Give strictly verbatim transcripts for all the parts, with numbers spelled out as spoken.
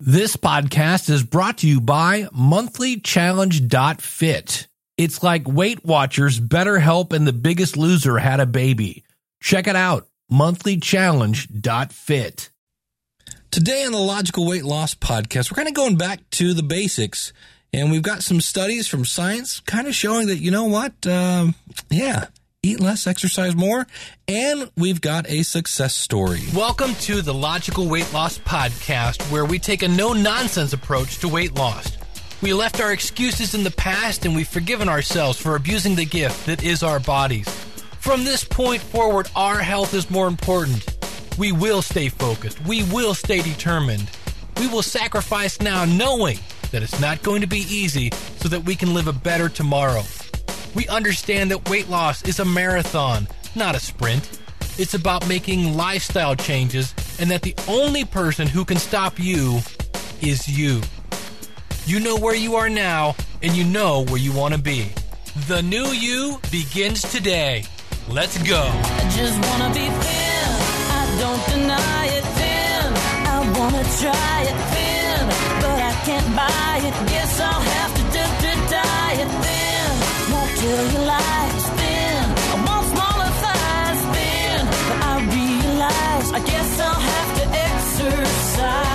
This podcast is brought to you by Monthly Challenge dot fit. It's like Weight Watchers, BetterHelp, and The Biggest Loser had a baby. Check it out, Monthly Challenge dot fit. Today on the Logical Weight Loss Podcast, we're kind of going back to the basics, and we've got some studies from science kind of showing that, you know what, um, yeah, eat less, exercise more, and we've got a success story. Welcome to the Logical Weight Loss Podcast, where we take a no-nonsense approach to weight loss. We left our excuses in the past, and we've forgiven ourselves for abusing the gift that is our bodies. From this point forward, our health is more important. We will stay focused. We will stay determined. We will sacrifice now, knowing that it's not going to be easy, so that we can live a better tomorrow. We understand that weight loss is a marathon, not a sprint. It's about making lifestyle changes, and that the only person who can stop you is you. You know where you are now, and you know where you want to be. The new you begins today. Let's go. I just want to be thin. I don't deny it, thin. I want to try it, thin. But I can't buy it. Guess I'll have to diet, thin. Till your life's thin, I want smaller thighs, thin. But I realize, I guess I'll have to exercise.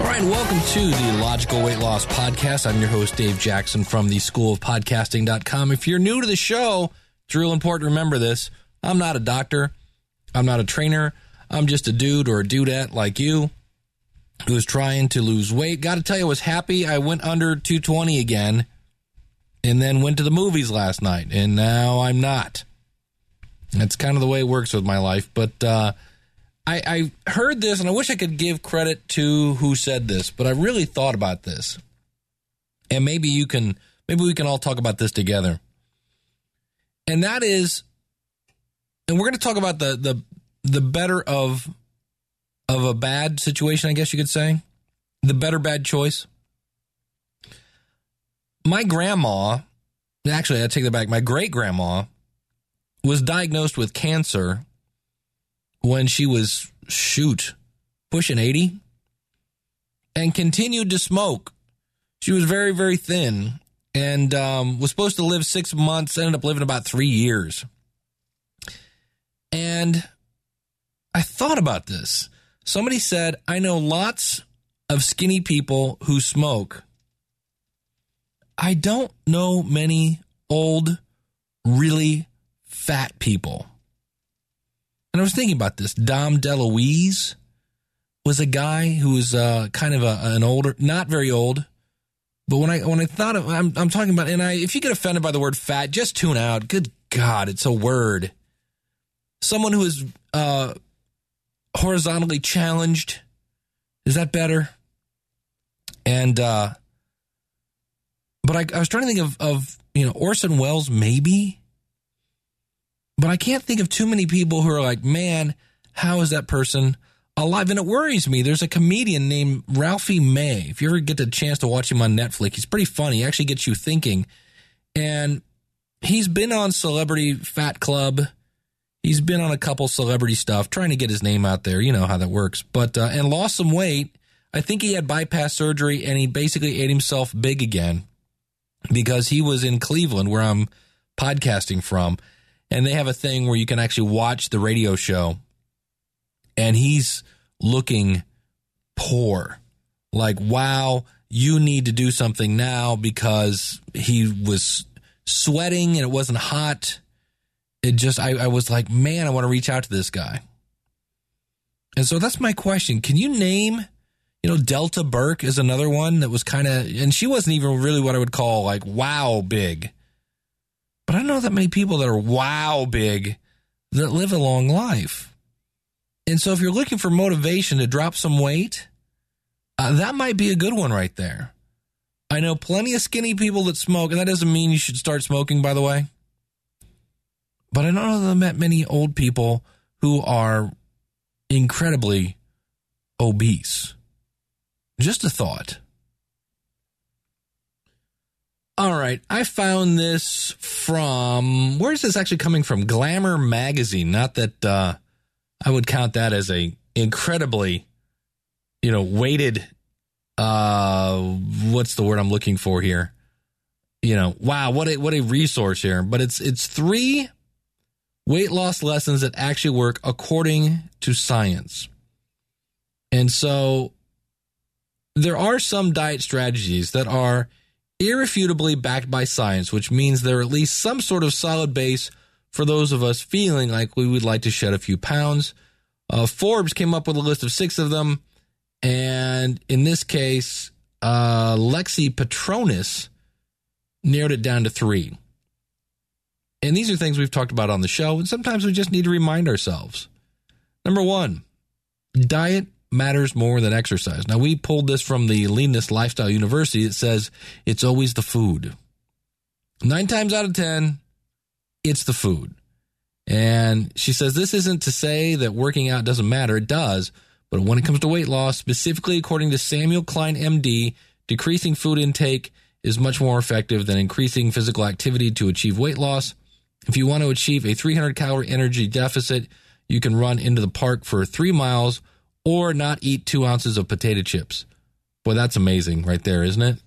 All right, welcome to the Logical Weight Loss Podcast. I'm your host, Dave Jackson from the school of podcasting dot com. If you're new to the show, it's real important to remember this. I'm not a doctor. I'm not a trainer. I'm just a dude or a dudette like you who was trying to lose weight. Got to tell you, I was happy I went under two twenty again and then went to the movies last night, and now I'm not. That's kind of the way it works with my life. But uh, I, I heard this, and I wish I could give credit to who said this, but I really thought about this. And maybe you can, maybe we can all talk about this together. And that is, and we're going to talk about the the the better of of a bad situation, I guess you could say, the better bad choice. My grandma, actually, I take that back. My great-grandma was diagnosed with cancer when she was, shoot, pushing eighty, and continued to smoke. She was very, very thin, and um, was supposed to live six months, ended up living about three years. And I thought about this. Somebody said, I know lots of skinny people who smoke. I don't know many old, really fat people. And I was thinking about this. Dom DeLuise was a guy who was uh, kind of a, an older, not very old. But when I when I thought of, I'm, I'm talking about, and I if you get offended by the word fat, just tune out. Good God, it's a word. Someone who is Uh, horizontally challenged. Is that better? And, uh, but I, I was trying to think of, of, you know, Orson Welles maybe, but I can't think of too many people who are like, man, how is that person alive? And it worries me. There's a comedian named Ralphie May. If you ever get the chance to watch him on Netflix, he's pretty funny. He actually gets you thinking. And he's been on Celebrity Fat Club. He's been on a couple celebrity stuff, trying to get his name out there. You know how that works. But uh, and lost some weight. I think he had bypass surgery, and he basically ate himself big again because he was in Cleveland, where I'm podcasting from, and they have a thing where you can actually watch the radio show, and he's looking poor. Like, wow, you need to do something now, because he was sweating and it wasn't hot. It just, I, I was like, man, I want to reach out to this guy. And so that's my question. Can you name, you know, Delta Burke is another one that was kind of, and she wasn't even really what I would call like, wow, big. But I don't know that many people that are wow, big that live a long life. And so if you're looking for motivation to drop some weight, uh, that might be a good one right there. I know plenty of skinny people that smoke, and that doesn't mean you should start smoking, by the way. But I don't know that I've met many old people who are incredibly obese. Just a thought. All right. I found this from, where is this actually coming from? Glamour magazine. Not that uh, I would count that as a incredibly, you know, weighted, uh, what's the word I'm looking for here? You know, wow, what a, what a resource here. But it's it's three weight loss lessons that actually work according to science. And so there are some diet strategies that are irrefutably backed by science, which means there are at least some sort of solid base for those of us feeling like we would like to shed a few pounds. Uh, Forbes came up with a list of six of them. And in this case, uh, Lexi Petronis narrowed it down to three. And these are things we've talked about on the show, and sometimes we just need to remind ourselves. Number one, diet matters more than exercise. Now, we pulled this from the Leanness Lifestyle University. It says it's always the food. Nine times out of ten, it's the food. And she says this isn't to say that working out doesn't matter. It does. But when it comes to weight loss, specifically according to Samuel Klein, M D, decreasing food intake is much more effective than increasing physical activity to achieve weight loss. If you want to achieve a three hundred calorie energy deficit, you can run into the park for three miles or not eat two ounces of potato chips. Boy, that's amazing right there, isn't it?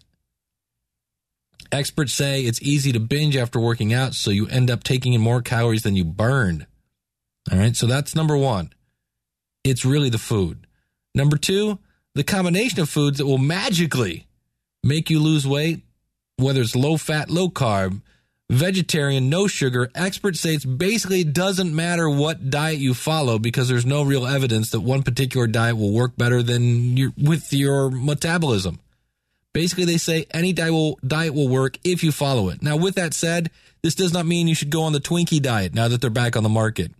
Experts say it's easy to binge after working out, so you end up taking in more calories than you burned. All right, so that's number one. It's really the food. Number two, the combination of foods that will magically make you lose weight, whether it's low fat, low carb, vegetarian, no sugar. Experts say it basically doesn't matter what diet you follow because there's no real evidence that one particular diet will work better than your, with your metabolism. Basically, they say any diet will, diet will work if you follow it. Now, with that said, this does not mean you should go on the Twinkie diet now that they're back on the market,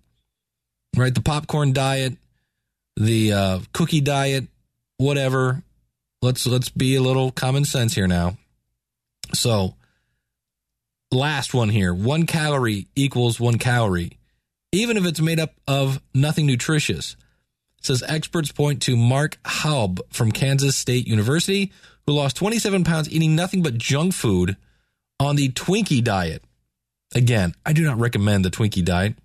right? The popcorn diet, the uh, cookie diet, whatever. Let's let's be a little common sense here now. So, last one here. One calorie equals one calorie, even if it's made up of nothing nutritious. It says experts point to Mark Haub from Kansas State University, who lost twenty-seven pounds eating nothing but junk food on the Twinkie diet. Again, I do not recommend the Twinkie diet.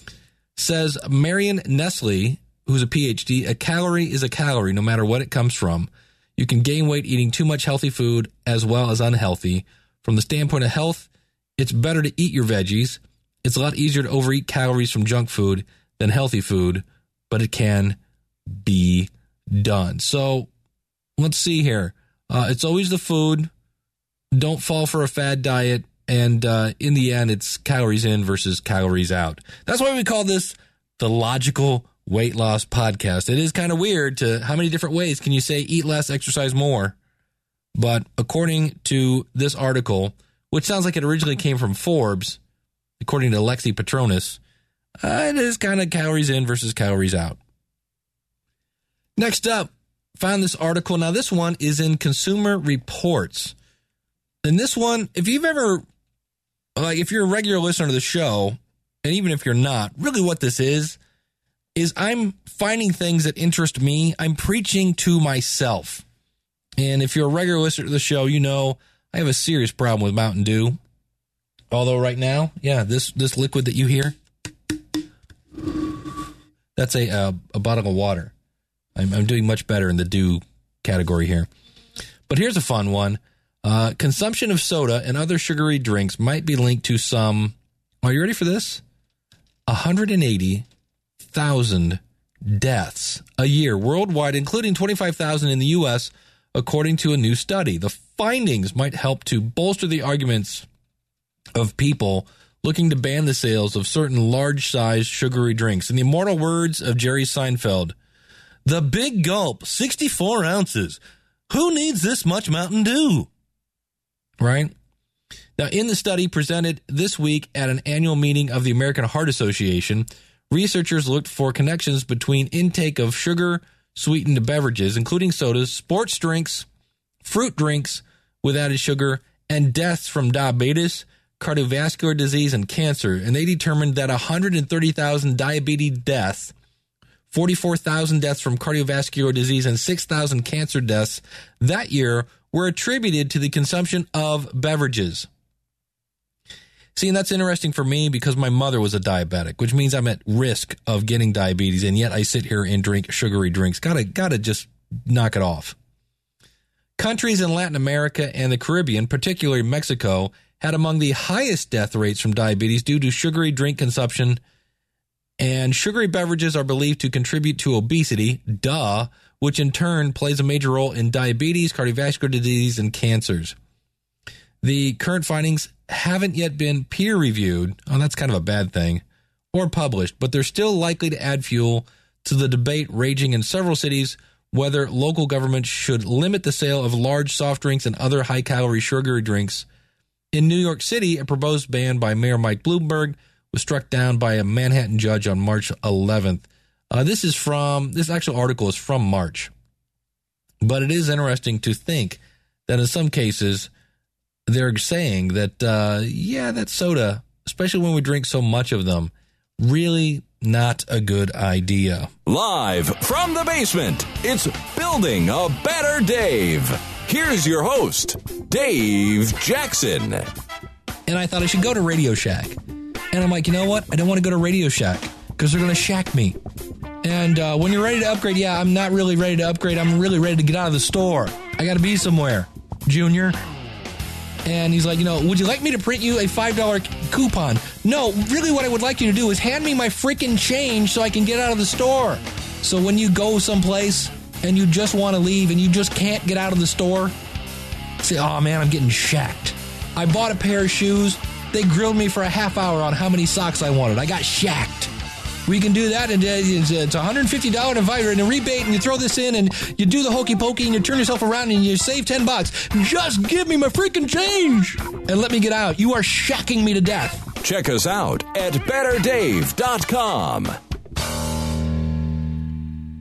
It says Marion Nestle, who's a P H D, a calorie is a calorie no matter what it comes from. You can gain weight eating too much healthy food as well as unhealthy. From the standpoint of health, it's better to eat your veggies. It's a lot easier to overeat calories from junk food than healthy food, but it can be done. So let's see here. Uh, it's always the food. Don't fall for a fad diet. And uh, in the end, it's calories in versus calories out. That's why we call this the Logical Weight Loss Podcast. It is kind of weird to how many different ways can you say eat less, exercise more? But according to this article, which sounds like it originally came from Forbes, according to Lexi Petronis, uh, it is kind of calories in versus calories out. Next up, found this article. Now, this one is in Consumer Reports. And this one, if you've ever, like if you're a regular listener to the show, and even if you're not, really what this is, is I'm finding things that interest me. I'm preaching to myself. And if you're a regular listener to the show, you know I have a serious problem with Mountain Dew. Although right now, yeah, this this liquid that you hear, that's a uh, a bottle of water. I'm, I'm doing much better in the Dew category here. But here's a fun one. Uh, consumption of soda and other sugary drinks might be linked to some, are you ready for this? one hundred eighty thousand deaths a year worldwide, including twenty-five thousand in the U S, according to a new study. The findings might help to bolster the arguments of people looking to ban the sales of certain large-sized sugary drinks. In the immortal words of Jerry Seinfeld, the big gulp, sixty-four ounces. Who needs this much Mountain Dew? Right? Now, in the study presented this week at an annual meeting of the American Heart Association, researchers looked for connections between intake of sugar sweetened beverages, including sodas, sports drinks, fruit drinks with added sugar, and deaths from diabetes, cardiovascular disease, and cancer. And they determined that one hundred thirty thousand diabetes deaths, forty-four thousand deaths from cardiovascular disease, and six thousand cancer deaths that year were attributed to the consumption of beverages. See, and that's interesting for me because my mother was a diabetic, which means I'm at risk of getting diabetes, and yet I sit here and drink sugary drinks. Gotta, gotta just knock it off. Countries in Latin America and the Caribbean, particularly Mexico, had among the highest death rates from diabetes due to sugary drink consumption, and sugary beverages are believed to contribute to obesity, duh, which in turn plays a major role in diabetes, cardiovascular disease, and cancers. The current findings haven't yet been peer-reviewed, oh, that's kind of a bad thing, or published, but they're still likely to add fuel to the debate raging in several cities whether local governments should limit the sale of large soft drinks and other high-calorie sugary drinks. In New York City, a proposed ban by Mayor Mike Bloomberg was struck down by a Manhattan judge on March eleventh. Uh, this is from, this actual article is from March. But it is interesting to think that in some cases, they're saying that, uh, yeah, that soda, especially when we drink so much of them, really not a good idea. Live from the basement, it's Building a Better Dave. Here's your host, Dave Jackson. And I thought I should go to Radio Shack. And I'm like, you know what? I don't want to go to Radio Shack because they're going to shack me. And uh, when you're ready to upgrade, yeah, I'm not really ready to upgrade. I'm really ready to get out of the store. I got to be somewhere, Junior. And he's like, you know, would you like me to print you a five dollar coupon? No, really what I would like you to do is hand me my freaking change so I can get out of the store. So when you go someplace and you just want to leave and you just can't get out of the store, say, oh, man, I'm getting shacked. I bought a pair of shoes. They grilled me for a half hour on how many socks I wanted. I got shacked. We can do that, and it's one hundred fifty dollars inviter and a rebate, and you throw this in, and you do the hokey pokey, and you turn yourself around, and you save ten bucks. Just give me my freaking change, and let me get out. You are shacking me to death. Check us out at Better Dave dot com.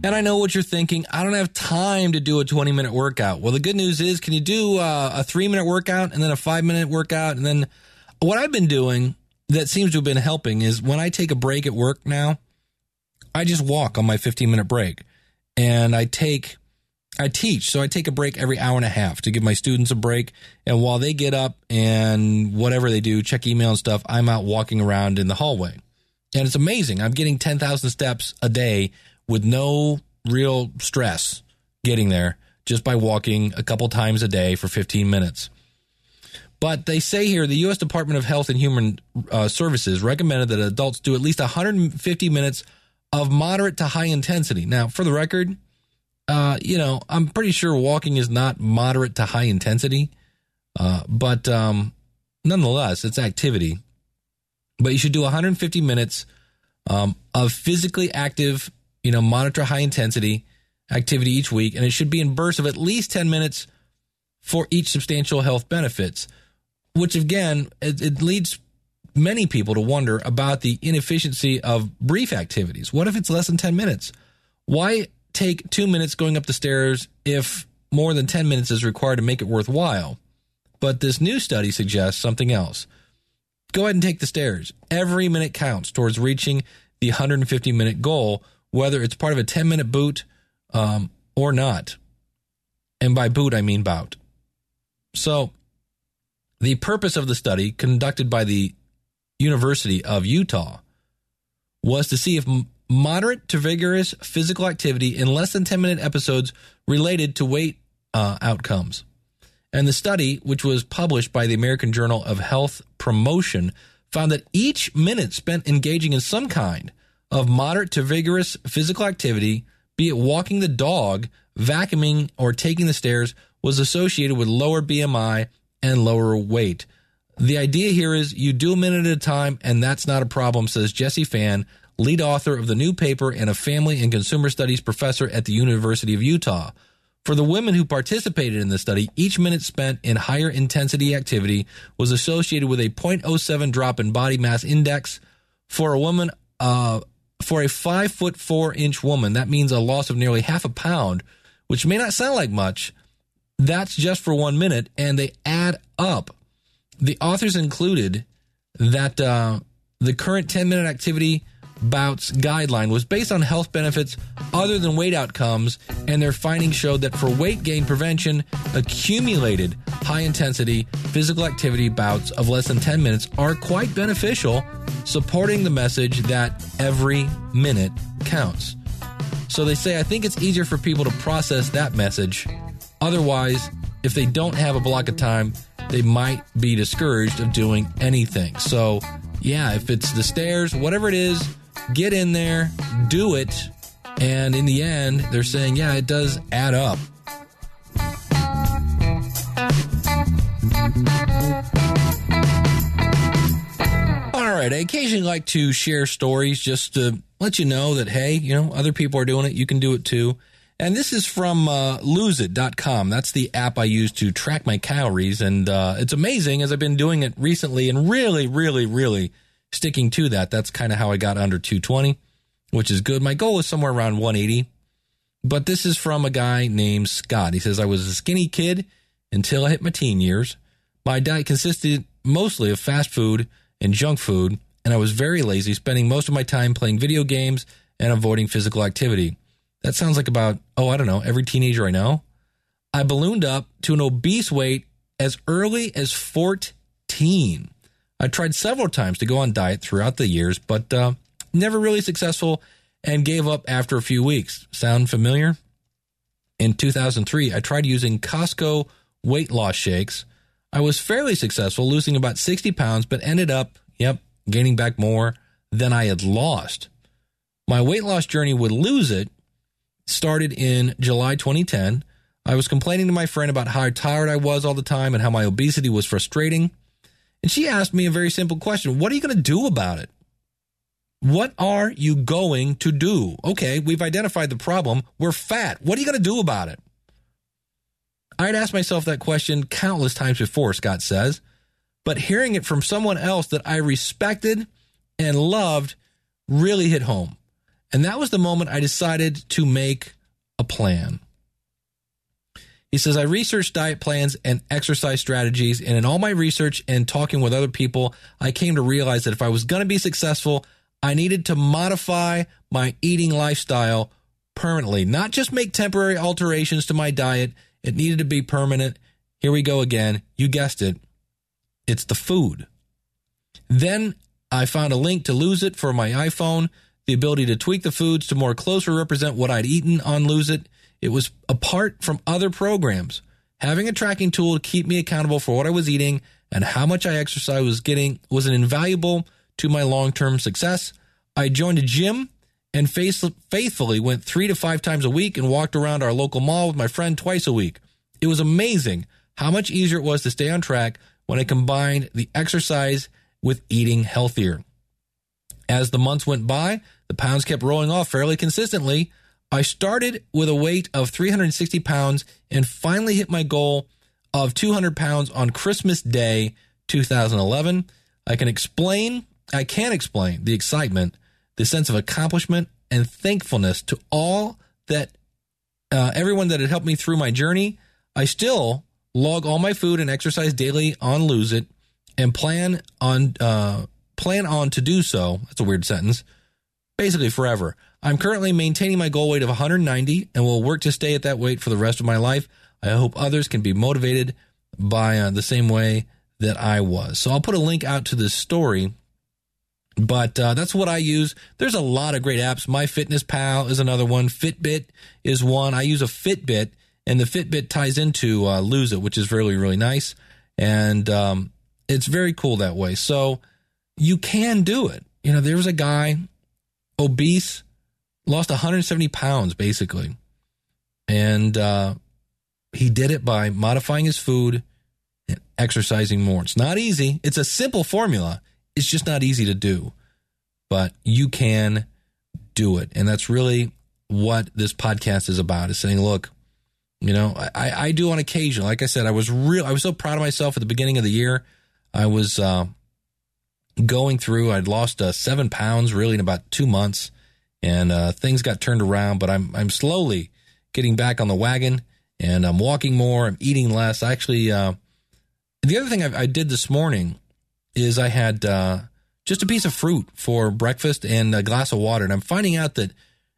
And I know what you're thinking. I don't have time to do a twenty-minute workout. Well, the good news is, can you do uh, a three-minute workout, and then a five-minute workout, and then what I've been doing that seems to have been helping is when I take a break at work now, I just walk on my fifteen minute break and I take, I teach. So I take a break every hour and a half to give my students a break. And while they get up and whatever they do, check email and stuff, I'm out walking around in the hallway. And it's amazing. I'm getting ten thousand steps a day with no real stress getting there just by walking a couple times a day for fifteen minutes. But they say here the U S Department of Health and Human uh, Services recommended that adults do at least one hundred fifty minutes of moderate to high intensity. Now, for the record, uh, you know, I'm pretty sure walking is not moderate to high intensity. Uh, but um, nonetheless, it's activity. But you should do one hundred fifty minutes um, of physically active, you know, moderate to high intensity activity each week. And it should be in bursts of at least ten minutes for each substantial health benefits. Which, again, it, it leads many people to wonder about the inefficiency of brief activities. What if it's less than ten minutes? Why take two minutes going up the stairs if more than ten minutes is required to make it worthwhile? But this new study suggests something else. Go ahead and take the stairs. Every minute counts towards reaching the one hundred fifty minute goal, whether it's part of a ten minute boot um, or not. And by boot, I mean bout. So the purpose of the study conducted by the University of Utah was to see if moderate to vigorous physical activity in less than ten minute episodes related to weight uh, outcomes. And the study, which was published by the American Journal of Health Promotion, found that each minute spent engaging in some kind of moderate to vigorous physical activity, be it walking the dog, vacuuming, or taking the stairs, was associated with lower B M I and lower weight. The idea here is you do a minute at a time, and that's not a problem, says Jesse Fan, lead author of the new paper and a family and consumer studies professor at the University of Utah. For the women who participated in the study, each minute spent in higher intensity activity was associated with a zero point zero seven drop in body mass index. For a woman, uh, for a five foot four inch woman, that means a loss of nearly half a pound, which may not sound like much. That's just for one minute, and they add up. The authors included that uh, the current ten minute activity bouts guideline was based on health benefits other than weight outcomes, and their findings showed that for weight gain prevention, accumulated high-intensity physical activity bouts of less than ten minutes are quite beneficial, supporting the message that every minute counts. So they say, I think it's easier for people to process that message. Otherwise, if they don't have a block of time, they might be discouraged of doing anything. So, yeah, if it's the stairs, whatever it is, get in there, do it. And in the end, they're saying, yeah, it does add up. All right, I occasionally like to share stories just to let you know that, hey, you know, other people are doing it. You can do it too. And this is from uh, Lose It dot com. That's the app I use to track my calories. And uh, it's amazing as I've been doing it recently and really, really, really sticking to that. That's kind of how I got under two twenty, which is good. My goal is somewhere around one eighty. But this is from a guy named Scott. He says, I was a skinny kid until I hit my teen years. My diet consisted mostly of fast food and junk food, and I was very lazy, spending most of my time playing video games and avoiding physical activity. That sounds like about, oh, I don't know, every teenager I know. I ballooned up to an obese weight as early as fourteen. I tried several times to go on diet throughout the years, but uh, never really successful and gave up after a few weeks. Sound familiar? In two thousand three, I tried using Costco weight loss shakes. I was fairly successful, losing about sixty pounds, but ended up, yep, gaining back more than I had lost. My weight loss journey with Lose It started in July twenty ten. I was complaining to my friend about how tired I was all the time and how my obesity was frustrating. And she asked me a very simple question. What are you going to do about it? What are you going to do? Okay, we've identified the problem. We're fat. What are you going to do about it? I'd asked myself that question countless times before, Scott says, but hearing it from someone else that I respected and loved really hit home. And that was the moment I decided to make a plan. He says, I researched diet plans and exercise strategies, and in all my research and talking with other people, I came to realize that if I was going to be successful, I needed to modify my eating lifestyle permanently, not just make temporary alterations to my diet. It needed to be permanent. Here we go again. You guessed it. It's the food. Then I found a link to Lose It for my iPhone, the ability to tweak the foods to more closely represent what I'd eaten on Lose It. It was apart from other programs. Having a tracking tool to keep me accountable for what I was eating and how much I exercise was getting was an invaluable to my long-term success. I joined a gym and faithfully went three to five times a week and walked around our local mall with my friend twice a week. It was amazing how much easier it was to stay on track when I combined the exercise with eating healthier. As the months went by, the pounds kept rolling off fairly consistently. I started with a weight of three hundred sixty pounds and finally hit my goal of two hundred pounds on Christmas Day, two thousand eleven. I can explain, I can't explain the excitement, the sense of accomplishment and thankfulness to all that, uh, everyone that had helped me through my journey. I still log all my food and exercise daily on Lose It and plan on, uh, plan on to do so. That's a weird sentence. Basically forever. I'm currently maintaining my goal weight of one hundred ninety and will work to stay at that weight for the rest of my life. I hope others can be motivated by uh, the same way that I was. So I'll put a link out to this story. But uh, that's what I use. There's a lot of great apps. MyFitnessPal is another one. Fitbit is one. I use a Fitbit, and the Fitbit ties into uh, Lose It, which is really, really nice. And um, it's very cool that way. So you can do it. You know, there was a guy, obese, lost one hundred seventy pounds, basically. And uh, he did it by modifying his food and exercising more. It's not easy. It's a simple formula. It's just not easy to do, but you can do it. And that's really what this podcast is about, is saying, look, you know, I, I do on occasion. Like I said, I was real. I was so proud of myself at the beginning of the year. I was uh, going through. I'd lost uh, seven pounds really in about two months and uh, things got turned around. But I'm I'm slowly getting back on the wagon and I'm walking more. I'm eating less. I actually, uh, the other thing I, I did this morning is I had uh, just a piece of fruit for breakfast and a glass of water. And I'm finding out that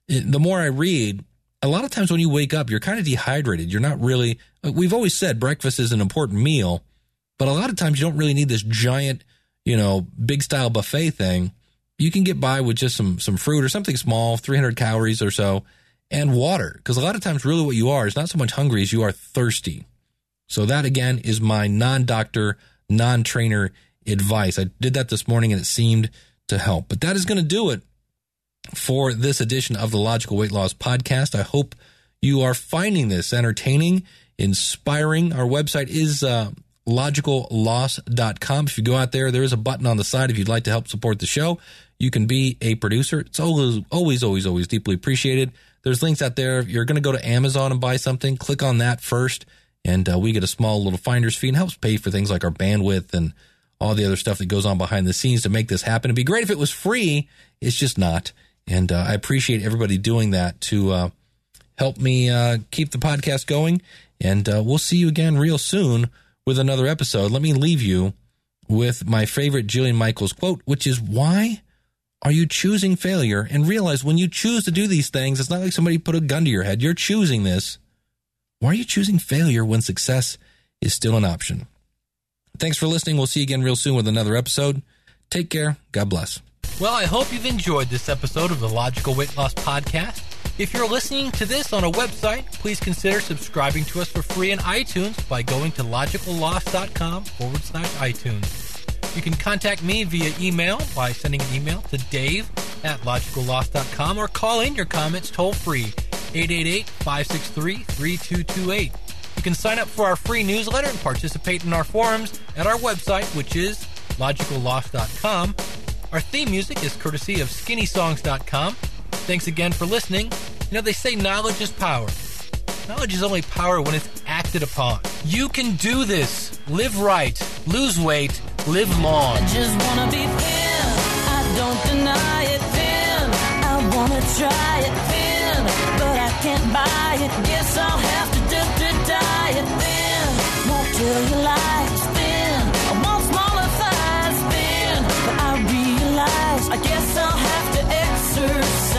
it, the more I read, a lot of times when you wake up, you're kind of dehydrated. You're not really, we've always said breakfast is an important meal, but a lot of times you don't really need this giant, you know, big style buffet thing. You can get by with just some some fruit or something small, three hundred calories or so, and water. Because a lot of times really what you are is not so much hungry as you are thirsty. So that, again, is my non-doctor, non-trainer advice. I did that this morning and it seemed to help. But that is going to do it for this edition of the Logical Weight Loss Podcast. I hope you are finding this entertaining, inspiring. Our website is uh, logical loss dot com. If you go out there, there is a button on the side if you'd like to help support the show. You can be a producer. It's always, always, always, always deeply appreciated. There's links out there. If you're going to go to Amazon and buy something, click on that first, and uh, we get a small little finder's fee and helps pay for things like our bandwidth and all the other stuff that goes on behind the scenes to make this happen. It'd be great if it was free. It's just not. And uh, I appreciate everybody doing that to uh, help me uh, keep the podcast going. And uh, we'll see you again real soon with another episode. Let me leave you with my favorite Jillian Michaels quote, which is, why are you choosing failure? And realize when you choose to do these things, it's not like somebody put a gun to your head. You're choosing this. Why are you choosing failure when success is still an option? Thanks for listening. We'll see you again real soon with another episode. Take care. God bless. Well, I hope you've enjoyed this episode of the Logical Weight Loss Podcast. If you're listening to this on a website, please consider subscribing to us for free in iTunes by going to logicalloss.com forward slash iTunes. You can contact me via email by sending an email to dave at logicalloss.com or call in your comments toll free, eight eight eight, five six three, three two two eight. You can sign up for our free newsletter and participate in our forums at our website, which is logical loss dot com. Our theme music is courtesy of skinny songs dot com. Thanks again for listening. You know, they say knowledge is power. Knowledge is only power when it's acted upon. You can do this. Live right. Lose weight. Live long. I just want to be thin. I don't deny it. Thin. I want to try it. Thin. But I can't buy it. Guess I'll have to do to diet. Thin. Won't tell you lies. Thin. I want smaller thighs. Thin. But I realize I guess I'll have to exercise.